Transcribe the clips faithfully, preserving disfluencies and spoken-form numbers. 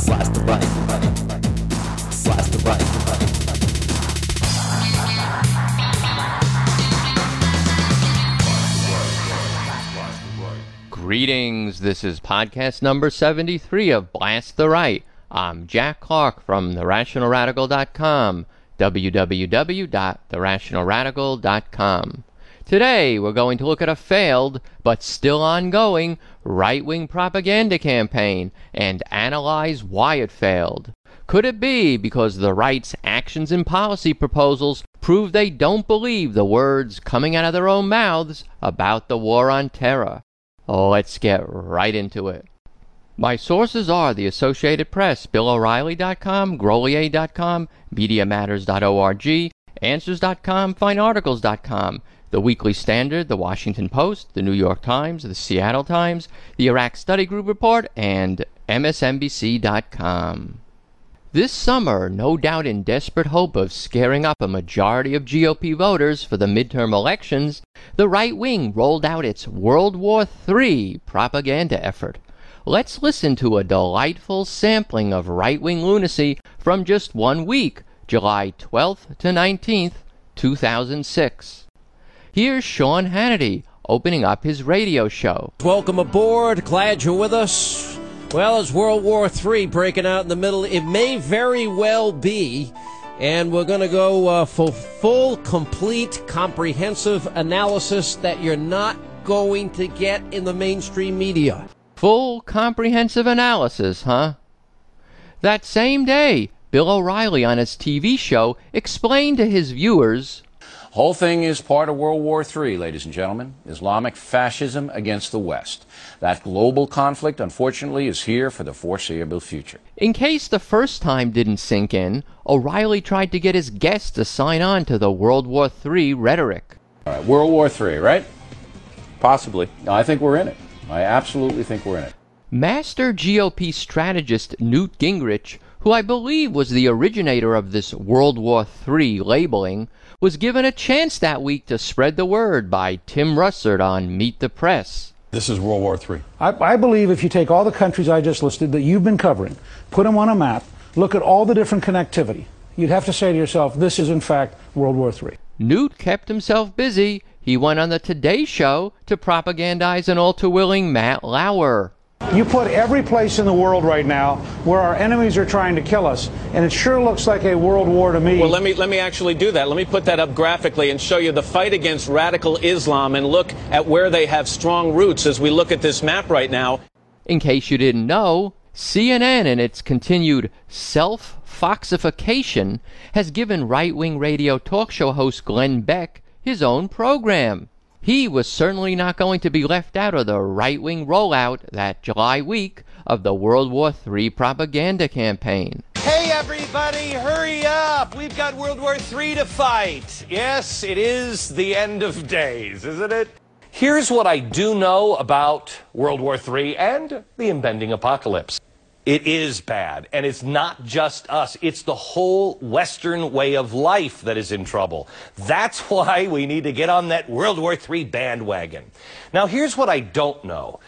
Slash the right. Slash the right. Slash the right. Greetings. This is podcast number seventy-three of Blast the Right. I'm Jack Clark from the rational radical dot com, w w w dot the rational radical dot com. Today, we're going to look at a failed, but still ongoing, right-wing propaganda campaign and analyze why it failed. Could it be because the right's actions and policy proposals prove they don't believe the words coming out of their own mouths about the war on terror? Let's get right into it. My sources are the Associated Press, Bill O'Reilly dot com, Grolier dot com, Media Matters dot org, Answers dot com, Fine Articles dot com, The Weekly Standard, The Washington Post, The New York Times, The Seattle Times, The Iraq Study Group Report, and M S N B C dot com. This summer, no doubt in desperate hope of scaring up a majority of G O P voters for the midterm elections, the right wing rolled out its World War Three propaganda effort. Let's listen to a delightful sampling of right-wing lunacy from just one week, July twelfth to nineteenth, two thousand six. Here's Sean Hannity opening up his radio show. Welcome aboard. Glad you're with us. Well, it's World War Three breaking out in the middle. It may very well be. And we're going to go uh, for full, complete, comprehensive analysis that you're not going to get in the mainstream media. Full, comprehensive analysis, huh? That same day, Bill O'Reilly on his T V show explained to his viewers, whole thing is part of World War Three, ladies and gentlemen. Islamic fascism against the West. That global conflict, unfortunately, is here for the foreseeable future. In case the first time didn't sink in, O'Reilly tried to get his guests to sign on to the World War Three rhetoric. All right, World War Three, right? Possibly. I think we're in it. I absolutely think we're in it. Master G O P strategist Newt Gingrich, who I believe was the originator of this World War Three labeling, was given a chance that week to spread the word by Tim Russert on Meet the Press. This is World War Three. I, I believe if you take all the countries I just listed that you've been covering, put them on a map, look at all the different connectivity, you'd have to say to yourself, this is in fact World War Three. Newt kept himself busy. He went on the Today Show to propagandize an all-too-willing Matt Lauer. You put every place in the world right now where our enemies are trying to kill us, and it sure looks like a world war to me. Well, let me let me actually do that. Let me put that up graphically and show you the fight against radical Islam and look at where they have strong roots as we look at this map right now. In case you didn't know, C N N and its continued self-foxification has given right-wing radio talk show host Glenn Beck his own program. He was certainly not going to be left out of the right-wing rollout that July week of the World War Three propaganda campaign. Hey everybody, hurry up! We've got World War Three to fight! Yes, it is the end of days, isn't it? Here's what I do know about World War Three and the impending apocalypse. It is bad, and it's not just us. It's the whole Western way of life that is in trouble. That's why we need to get on that World War Three bandwagon. Now, here's what I don't know.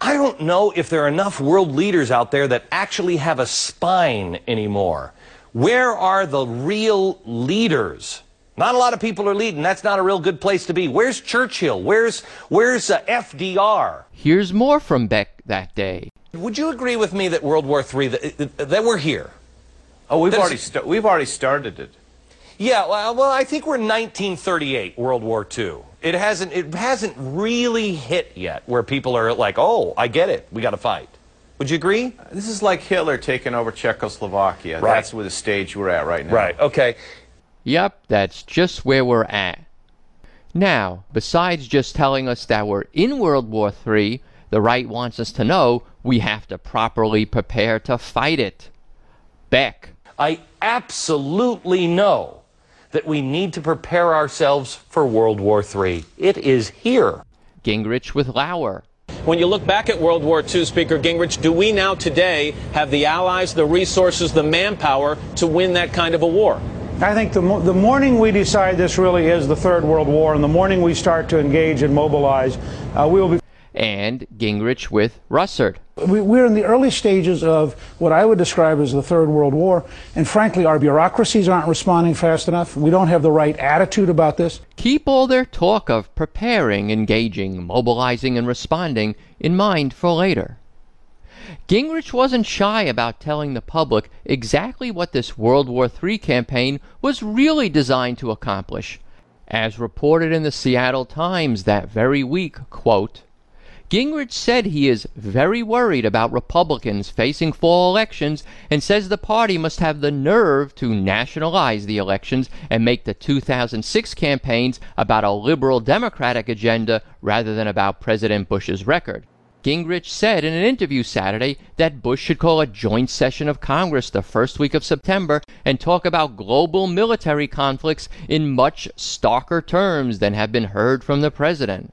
I don't know if there are enough world leaders out there that actually have a spine anymore. Where are the real leaders? Not a lot of people are leading. That's not a real good place to be. Where's Churchill? Where's, where's uh, F D R? Here's more from Beck that day. Would you agree with me that World War Three, that, that we're here? Oh, we've already, sta we've already started it. Yeah, well, well, I think we're nineteen thirty-eight, World War Two. It hasn't, it hasn't really hit yet where people are like, oh, I get it, we got to fight. Would you agree? This is like Hitler taking over Czechoslovakia. Right. That's where the stage we're at right now. Right, okay. Yep, that's just where we're at. Now, besides just telling us that we're in World War Three, the right wants us to know we have to properly prepare to fight it. Beck. I absolutely know that we need to prepare ourselves for World War Three. It is here. Gingrich with Lauer. When you look back at World War Two, Speaker Gingrich, do we now today have the allies, the resources, the manpower to win that kind of a war? I think the, mo the morning we decide this really is the Third World War, and the morning we start to engage and mobilize, uh, we will be... and Gingrich with Russert. We're in the early stages of what I would describe as the Third World War, and frankly, our bureaucracies aren't responding fast enough. We don't have the right attitude about this. Keep all their talk of preparing, engaging, mobilizing, and responding in mind for later. Gingrich wasn't shy about telling the public exactly what this World War Three campaign was really designed to accomplish. As reported in the Seattle Times that very week, quote, Gingrich said he is very worried about Republicans facing fall elections and says the party must have the nerve to nationalize the elections and make the two thousand six campaigns about a liberal Democratic agenda rather than about President Bush's record. Gingrich said in an interview Saturday that Bush should call a joint session of Congress the first week of September and talk about global military conflicts in much starker terms than have been heard from the president.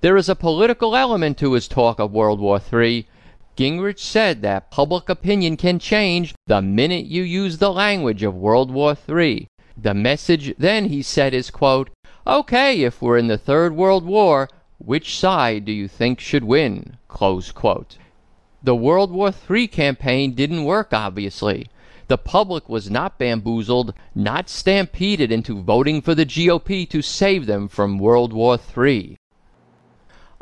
There is a political element to his talk of World War Three. Gingrich said that public opinion can change the minute you use the language of World War Three. The message then, he said, is, quote, okay, if we're in the Third World War, which side do you think should win? Close quote. The World War Three campaign didn't work, obviously. The public was not bamboozled, not stampeded into voting for the G O P to save them from World War Three.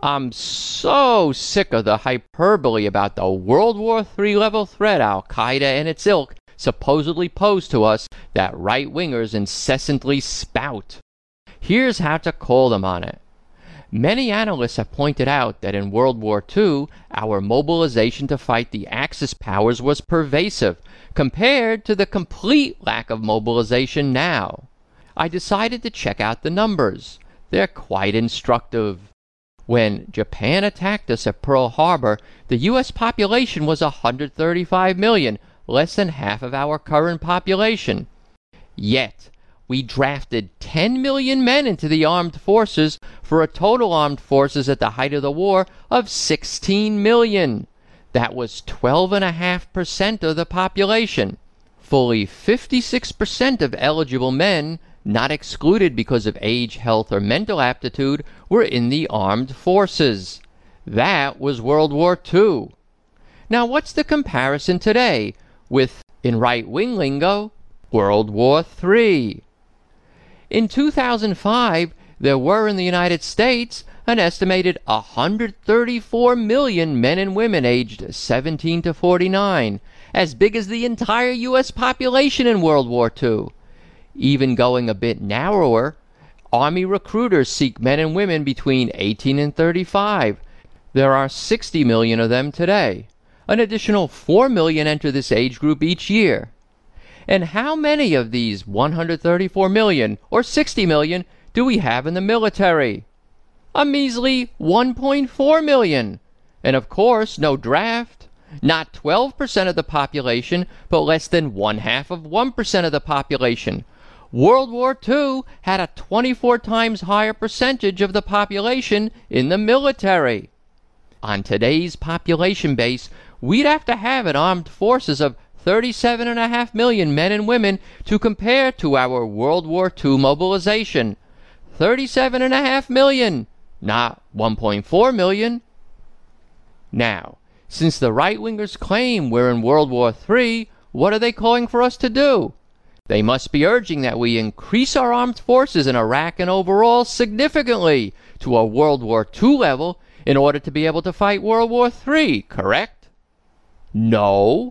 I'm so sick of the hyperbole about the World War Three level threat Al-Qaeda and its ilk supposedly pose to us that right-wingers incessantly spout. Here's how to call them on it. Many analysts have pointed out that in World War Two, our mobilization to fight the Axis powers was pervasive, compared to the complete lack of mobilization now. I decided to check out the numbers. They're quite instructive. When Japan attacked us at Pearl Harbor, the U S population was one hundred thirty-five million, less than half of our current population. Yet, we drafted ten million men into the armed forces for a total armed forces at the height of the war of sixteen million. That was twelve point five percent of the population. Fully fifty-six percent of eligible men, not excluded because of age, health, or mental aptitude, were in the armed forces. That was World War Two. Now what's the comparison today with, in right-wing lingo, World War Three? In two thousand five, there were in the United States an estimated one hundred thirty-four million men and women aged seventeen to forty-nine, as big as the entire U S population in World War Two. Even going a bit narrower, Army recruiters seek men and women between eighteen and thirty-five. There are sixty million of them today. An additional four million enter this age group each year. And how many of these one hundred thirty-four million, or sixty million, do we have in the military? A measly one point four million. And of course, no draft. Not twelve percent of the population, but less than one half of one percent of the population. World War Two had a twenty-four times higher percentage of the population in the military. On today's population base, we'd have to have an armed forces of thirty-seven point five million men and women to compare to our World War Two mobilization. thirty-seven point five million, not one point four million. Now, since the right-wingers claim we're in World War Three, what are they calling for us to do? They must be urging that we increase our armed forces in Iraq and overall significantly to a World War Two level in order to be able to fight World War Three, correct? No.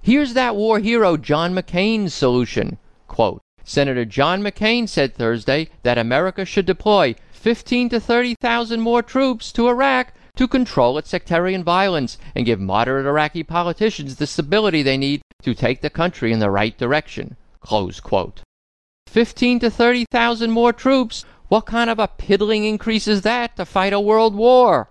Here's that war hero John McCain's solution. Quote, Senator John McCain said Thursday that America should deploy fifteen to thirty thousand more troops to Iraq to control its sectarian violence and give moderate Iraqi politicians the stability they need to take the country in the right direction. Close quote. fifteen to thirty thousand more troops. What kind of a piddling increase is that to fight a world war?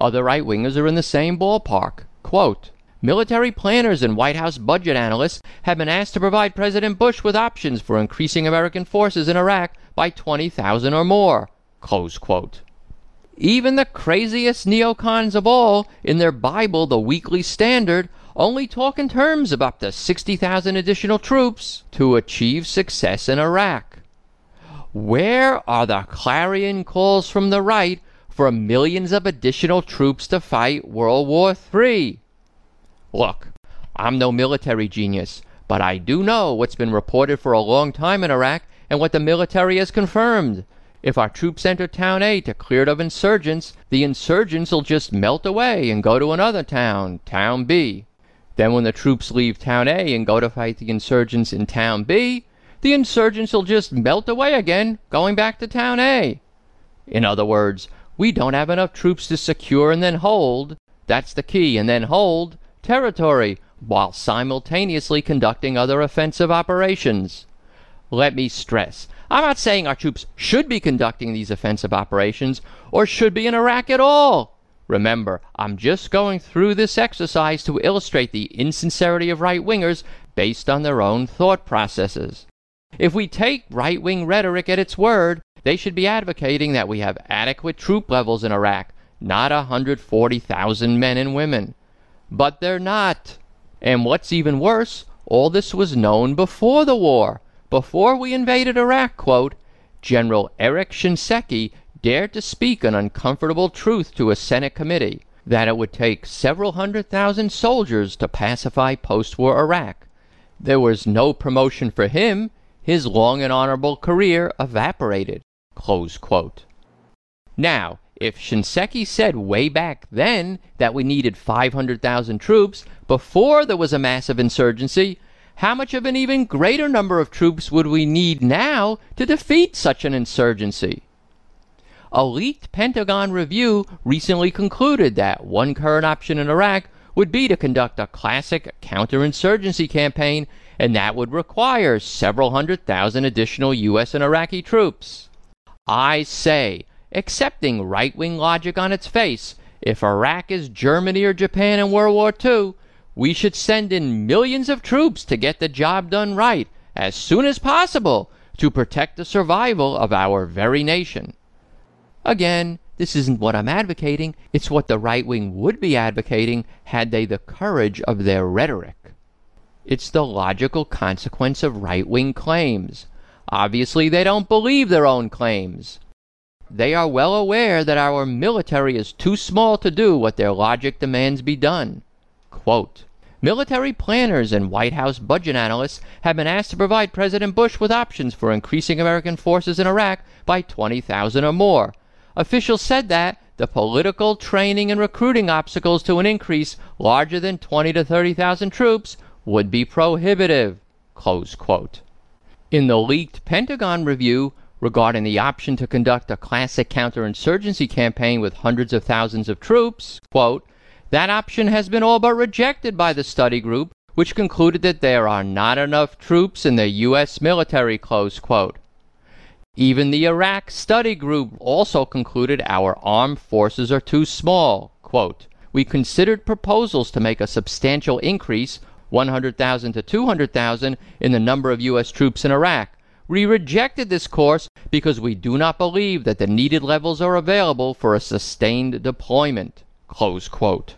Other right-wingers are in the same ballpark. Quote, military planners and White House budget analysts have been asked to provide President Bush with options for increasing American forces in Iraq by twenty thousand or more. Close quote. Even the craziest neocons of all, in their Bible, The Weekly Standard, only talk in terms of up to sixty thousand additional troops to achieve success in Iraq. Where are the clarion calls from the right for millions of additional troops to fight World War Three. Look, I'm no military genius, but I do know what's been reported for a long time in Iraq and what the military has confirmed. If our troops enter town A to clear it of insurgents, the insurgents will just melt away and go to another town, town B. Then when the troops leave town A and go to fight the insurgents in town B, the insurgents will just melt away again, going back to town A. In other words, we don't have enough troops to secure and then hold, that's the key, and then hold, territory, while simultaneously conducting other offensive operations. Let me stress, I'm not saying our troops should be conducting these offensive operations or should be in Iraq at all. Remember, I'm just going through this exercise to illustrate the insincerity of right-wingers based on their own thought processes. If we take right-wing rhetoric at its word, they should be advocating that we have adequate troop levels in Iraq, not one hundred forty thousand men and women. But they're not. And what's even worse, all this was known before the war. Before we invaded Iraq, quote, General Eric Shinseki dared to speak an uncomfortable truth to a Senate committee, that it would take several hundred thousand soldiers to pacify post-war Iraq. There was no promotion for him. His long and honorable career evaporated, close quote. Now, if Shinseki said way back then that we needed five hundred thousand troops before there was a massive insurgency, how much of an even greater number of troops would we need now to defeat such an insurgency? A leaked Pentagon review recently concluded that one current option in Iraq would be to conduct a classic counterinsurgency campaign, and that would require several hundred thousand additional U S and Iraqi troops. I say, accepting right-wing logic on its face, if Iraq is Germany or Japan in World War Two, we should send in millions of troops to get the job done right, as soon as possible, to protect the survival of our very nation. Again, this isn't what I'm advocating, it's what the right wing would be advocating had they the courage of their rhetoric. It's the logical consequence of right-wing claims. Obviously, they don't believe their own claims. They are well aware that our military is too small to do what their logic demands be done. Quote, military planners and White House budget analysts have been asked to provide President Bush with options for increasing American forces in Iraq by twenty thousand or more. Officials said that the political training and recruiting obstacles to an increase larger than twenty to thirty thousand troops would be prohibitive, close quote. In the leaked Pentagon review regarding the option to conduct a classic counterinsurgency campaign with hundreds of thousands of troops, quote, that option has been all but rejected by the study group, which concluded that there are not enough troops in the U S military, close quote. Even the Iraq Study Group also concluded our armed forces are too small, quote, we considered proposals to make a substantial increase one hundred thousand to two hundred thousand in the number of U S troops in Iraq. We rejected this course because we do not believe that the needed levels are available for a sustained deployment, close quote.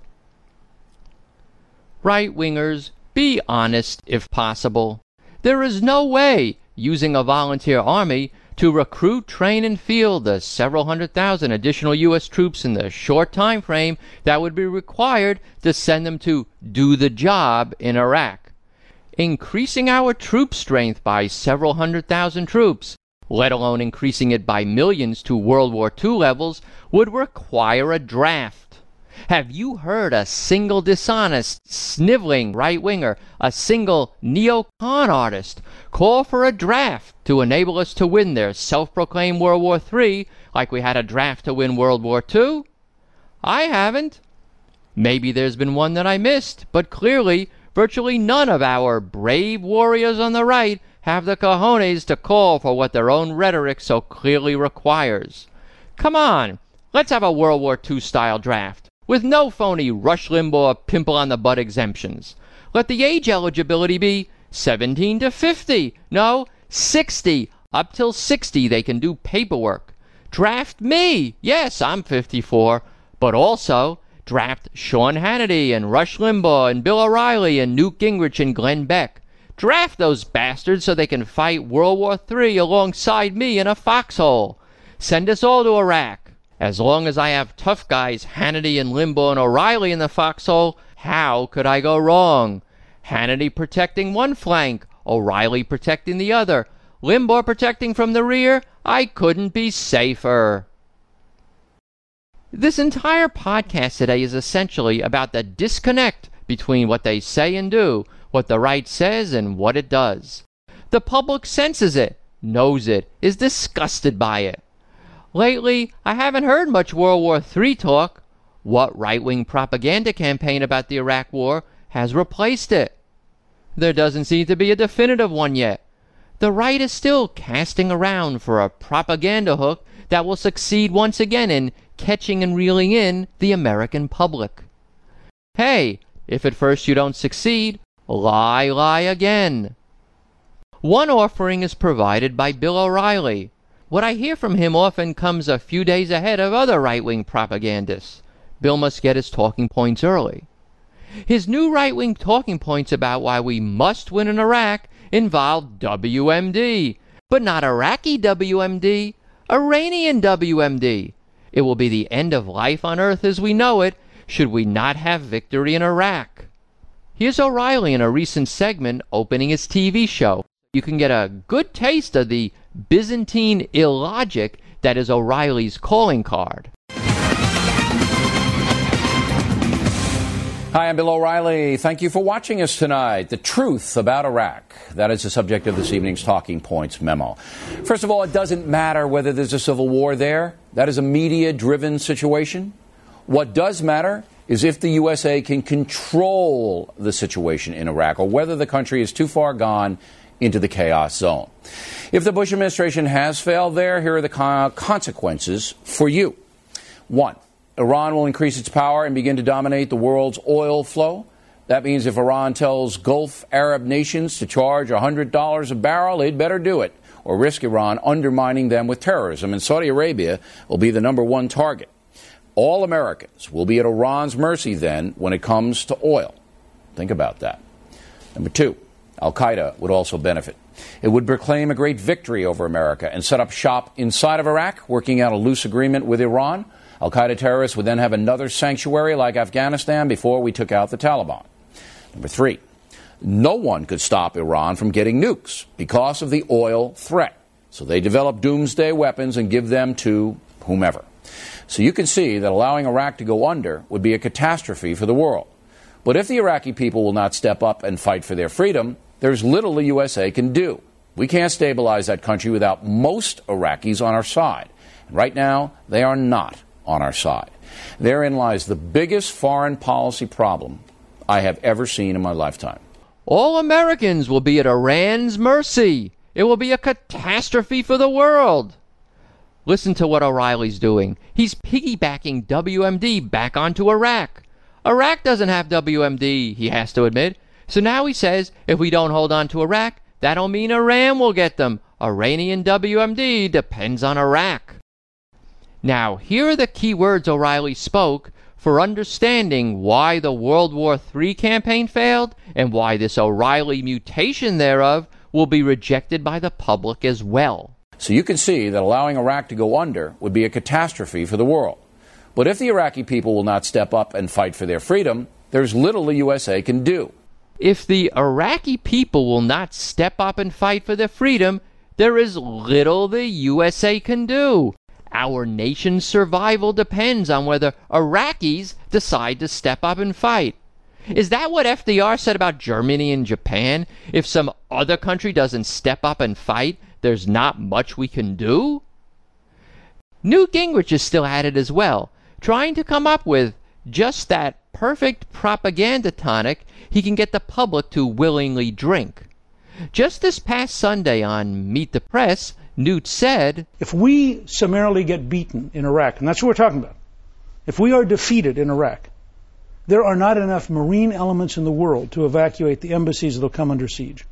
Right-wingers, be honest if possible. There is no way, using a volunteer army, to recruit, train, and field the several hundred thousand additional U S troops in the short time frame that would be required to send them to do the job in Iraq. Increasing our troop strength by several hundred thousand troops, let alone increasing it by millions to World War Two levels, would require a draft. Have you heard a single dishonest, sniveling right-winger, a single neo-con artist, call for a draft to enable us to win their self-proclaimed World War Three like we had a draft to win World War Two? I haven't. Maybe there's been one that I missed, but clearly virtually none of our brave warriors on the right have the cojones to call for what their own rhetoric so clearly requires. Come on, let's have a World War Two-style draft, with no phony Rush Limbaugh pimple-on-the-butt exemptions. Let the age eligibility be seventeen to fifty. No, sixty. Up till sixty, they can do paperwork. Draft me. Yes, I'm fifty-four. But also, draft Sean Hannity and Rush Limbaugh and Bill O'Reilly and Newt Gingrich and Glenn Beck. Draft those bastards so they can fight World War Three alongside me in a foxhole. Send us all to Iraq. As long as I have tough guys Hannity and Limbaugh and O'Reilly in the foxhole, how could I go wrong? Hannity protecting one flank, O'Reilly protecting the other, Limbaugh protecting from the rear, I couldn't be safer. This entire podcast today is essentially about the disconnect between what they say and do, what the right says and what it does. The public senses it, knows it, is disgusted by it. Lately, I haven't heard much World War Three talk. What right-wing propaganda campaign about the Iraq War has replaced it? There doesn't seem to be a definitive one yet. The right is still casting around for a propaganda hook that will succeed once again in catching and reeling in the American public. Hey, if at first you don't succeed, lie, lie again. One offering is provided by Bill O'Reilly. What I hear from him often comes a few days ahead of other right-wing propagandists. Bill must get his talking points early. His new right-wing talking points about why we must win in Iraq involve W M D, but not Iraqi W M D, Iranian W M D. It will be the end of life on Earth as we know it, should we not have victory in Iraq. Here's O'Reilly in a recent segment opening his T V show. You can get a good taste of the Byzantine illogic that is O'Reilly's calling card. Hi, I'm Bill O'Reilly. Thank you for watching us tonight. The truth about Iraq. That is the subject of this evening's Talking Points memo. First of all, it doesn't matter whether there's a civil war there. That is a media-driven situation. What does matter is if the U S A can control the situation in Iraq or whether the country is too far gone into the chaos zone. If the Bush administration has failed there, here are the co- consequences for you. One, Iran will increase its power and begin to dominate the world's oil flow. That means if Iran tells Gulf Arab nations to charge one hundred dollars a barrel, they'd better do it, or risk Iran undermining them with terrorism. And Saudi Arabia will be the number one target. All Americans will be at Iran's mercy then when it comes to oil. Think about that. Number two, Al-Qaeda would also benefit. It would proclaim a great victory over America and set up shop inside of Iraq, working out a loose agreement with Iran. Al-Qaeda terrorists would then have another sanctuary like Afghanistan before we took out the Taliban. Number three, no one could stop Iran from getting nukes because of the oil threat. So they develop doomsday weapons and give them to whomever. So you can see that allowing Iraq to go under would be a catastrophe for the world. But if the Iraqi people will not step up and fight for their freedom, there's little the U S A can do. We can't stabilize that country without most Iraqis on our side. And right now, they are not on our side. Therein lies the biggest foreign policy problem I have ever seen in my lifetime. All Americans will be at Iran's mercy. It will be a catastrophe for the world. Listen to what O'Reilly's doing. He's piggybacking W M D back onto Iraq. Iraq doesn't have W M D, he has to admit. So now he says, if we don't hold on to Iraq, that'll mean Iran will get them. Iranian W M D depends on Iraq. Now, here are the key words O'Reilly spoke for understanding why the World War Three campaign failed and why this O'Reilly mutation thereof will be rejected by the public as well. So you can see that allowing Iraq to go under would be a catastrophe for the world. But if the Iraqi people will not step up and fight for their freedom, there's little the U S A can do. If the Iraqi people will not step up and fight for their freedom, there is little the U S A can do. Our nation's survival depends on whether Iraqis decide to step up and fight. Is that what F D R said about Germany and Japan? If some other country doesn't step up and fight, there's not much we can do? Newt Gingrich is still at it as well, trying to come up with just that perfect propaganda tonic he can get the public to willingly drink. Just this past Sunday on Meet the Press, Newt said, if we summarily get beaten in Iraq, and that's what we're talking about, if we are defeated in Iraq, there are not enough Marine elements in the world to evacuate the embassies that will come under siege.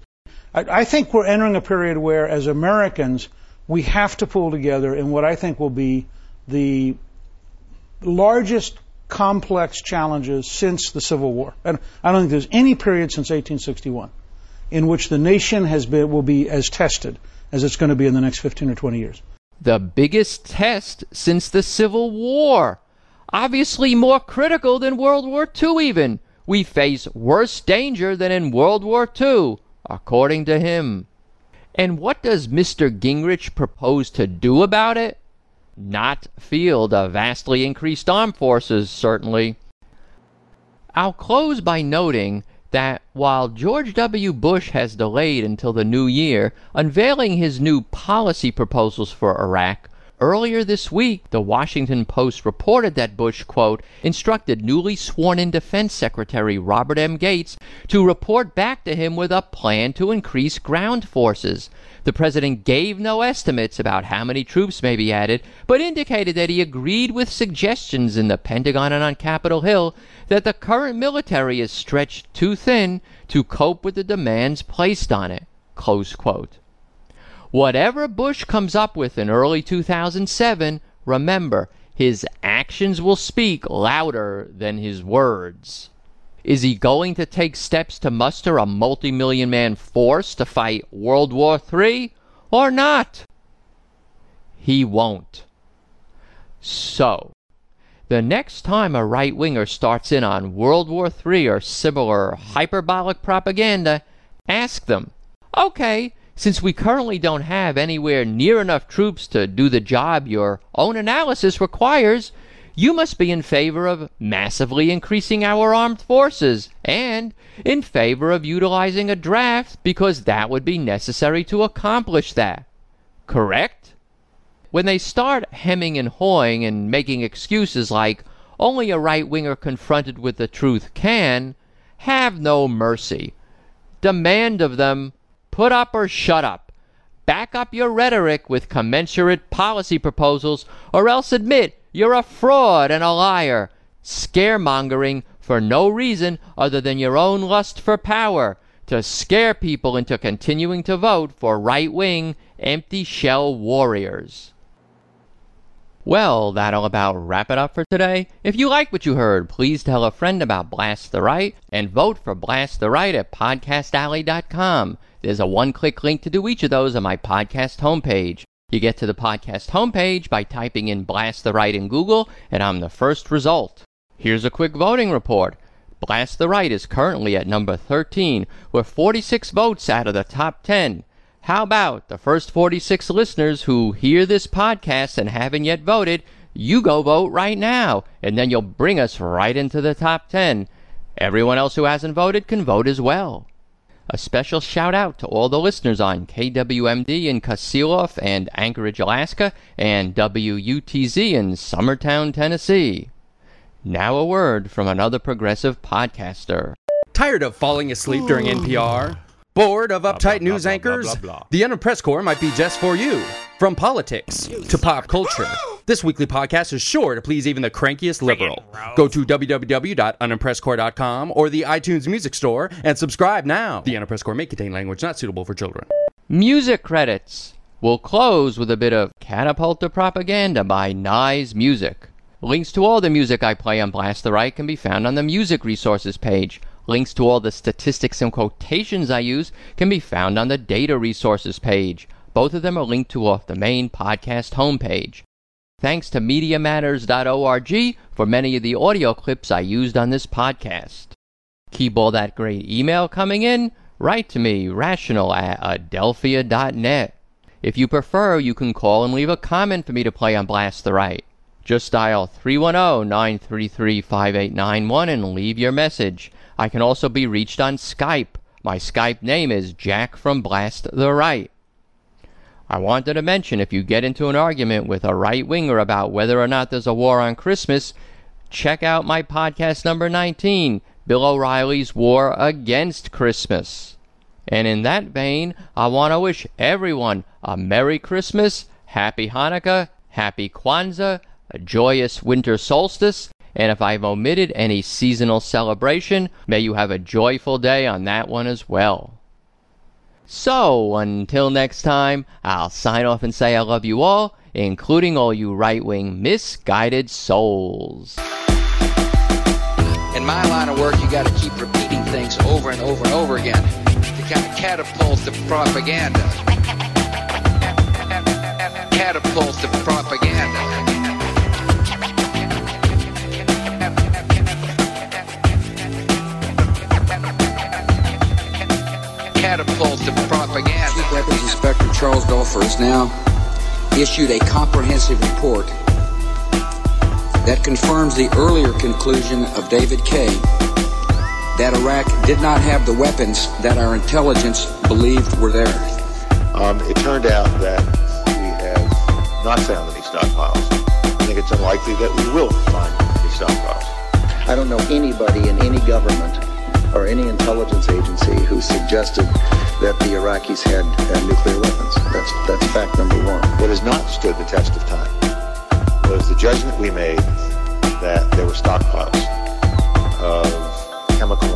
I, I think we're entering a period where, as Americans, we have to pull together in what I think will be the largest complex challenges since the Civil War. And I don't think there's any period since eighteen sixty-one in which the nation has been will be as tested as it's going to be in the next fifteen or twenty years. The biggest test since the Civil War. Obviously more critical than World War Two even. We face worse danger than in World War Two, according to him. And what does Mister Gingrich propose to do about it? Not field a vastly increased armed forces, certainly. I'll close by noting that while George W. Bush has delayed until the new year unveiling his new policy proposals for Iraq, earlier this week, The Washington Post reported that Bush, quote, instructed newly sworn-in Defense Secretary Robert M. Gates to report back to him with a plan to increase ground forces. The president gave no estimates about how many troops may be added, but indicated that he agreed with suggestions in the Pentagon and on Capitol Hill that the current military is stretched too thin to cope with the demands placed on it, close quote. Whatever Bush comes up with in early two thousand seven, remember, his actions will speak louder than his words. Is he going to take steps to muster a multi-million man force to fight World War Three or not? He won't. So, the next time a right-winger starts in on World War Three or similar hyperbolic propaganda, ask them, okay, since we currently don't have anywhere near enough troops to do the job your own analysis requires, you must be in favor of massively increasing our armed forces and in favor of utilizing a draft because that would be necessary to accomplish that. Correct? When they start hemming and hawing and making excuses like only a right-winger confronted with the truth can, have no mercy. Demand of them, put up or shut up. Back up your rhetoric with commensurate policy proposals, or else admit you're a fraud and a liar, scaremongering for no reason other than your own lust for power, to scare people into continuing to vote for right-wing, empty-shell warriors. Well, that'll about wrap it up for today. If you like what you heard, please tell a friend about Blast the Right and vote for Blast the Right at podcast alley dot com. There's a one-click link to do each of those on my podcast homepage. You get to the podcast homepage by typing in Blast the Right in Google, and I'm the first result. Here's a quick voting report. Blast the Right is currently at number thirteen, with forty-six votes out of the top ten. How about the first forty-six listeners who hear this podcast and haven't yet voted? You go vote right now, and then you'll bring us right into the top ten. Everyone else who hasn't voted can vote as well. A special shout-out to all the listeners on K W M D in Kasilof and Anchorage, Alaska, and W U T Z in Summertown, Tennessee. Now a word from another progressive podcaster. Tired of falling asleep during N P R? Bored of uptight news anchors? The Unimpressed Corps might be just for you. From politics to pop culture, this weekly podcast is sure to please even the crankiest liberal. Go to w w w dot unimpressed core dot com or the iTunes Music Store and subscribe now. The Unimpressed Corps may contain language not suitable for children. Music credits. We'll close with a bit of Catapult to Propaganda by Nye's Music. Links to all the music I play on Blast the Right can be found on the Music Resources page. Links to all the statistics and quotations I use can be found on the Data Resources page. Both of them are linked to off the main podcast homepage. Thanks to media matters dot org for many of the audio clips I used on this podcast. Keep all that great email coming in. Write to me, rational at adelphia dot net. If you prefer, you can call and leave a comment for me to play on Blast the Right. Just dial three one zero, nine three three, five eight nine one and leave your message. I can also be reached on Skype. My Skype name is Jack from Blast the Right. I wanted to mention, if you get into an argument with a right-winger about whether or not there's a war on Christmas, check out my podcast number nineteen, Bill O'Reilly's War Against Christmas. And in that vein, I want to wish everyone a Merry Christmas, Happy Hanukkah, Happy Kwanzaa, a joyous winter solstice, and if I've omitted any seasonal celebration, may you have a joyful day on that one as well. So, until next time, I'll sign off and say I love you all, including all you right-wing misguided souls. In my line of work, you got to keep repeating things over and over and over again to kind of catapult the propaganda. catapult of propaganda. Catapult of propaganda. Chief Weapons Inspector Charles Dulfer has now issued a comprehensive report that confirms the earlier conclusion of David Kaye that Iraq did not have the weapons that our intelligence believed were there. Um, it turned out that we have not found any stockpiles. I think it's unlikely that we will find any stockpiles. I don't know anybody in any government or any intelligence agency who suggested that the Iraqis had uh, nuclear weapons. That's, that's fact number one. What has not stood the test of time was the judgment we made that there were stockpiles of chemical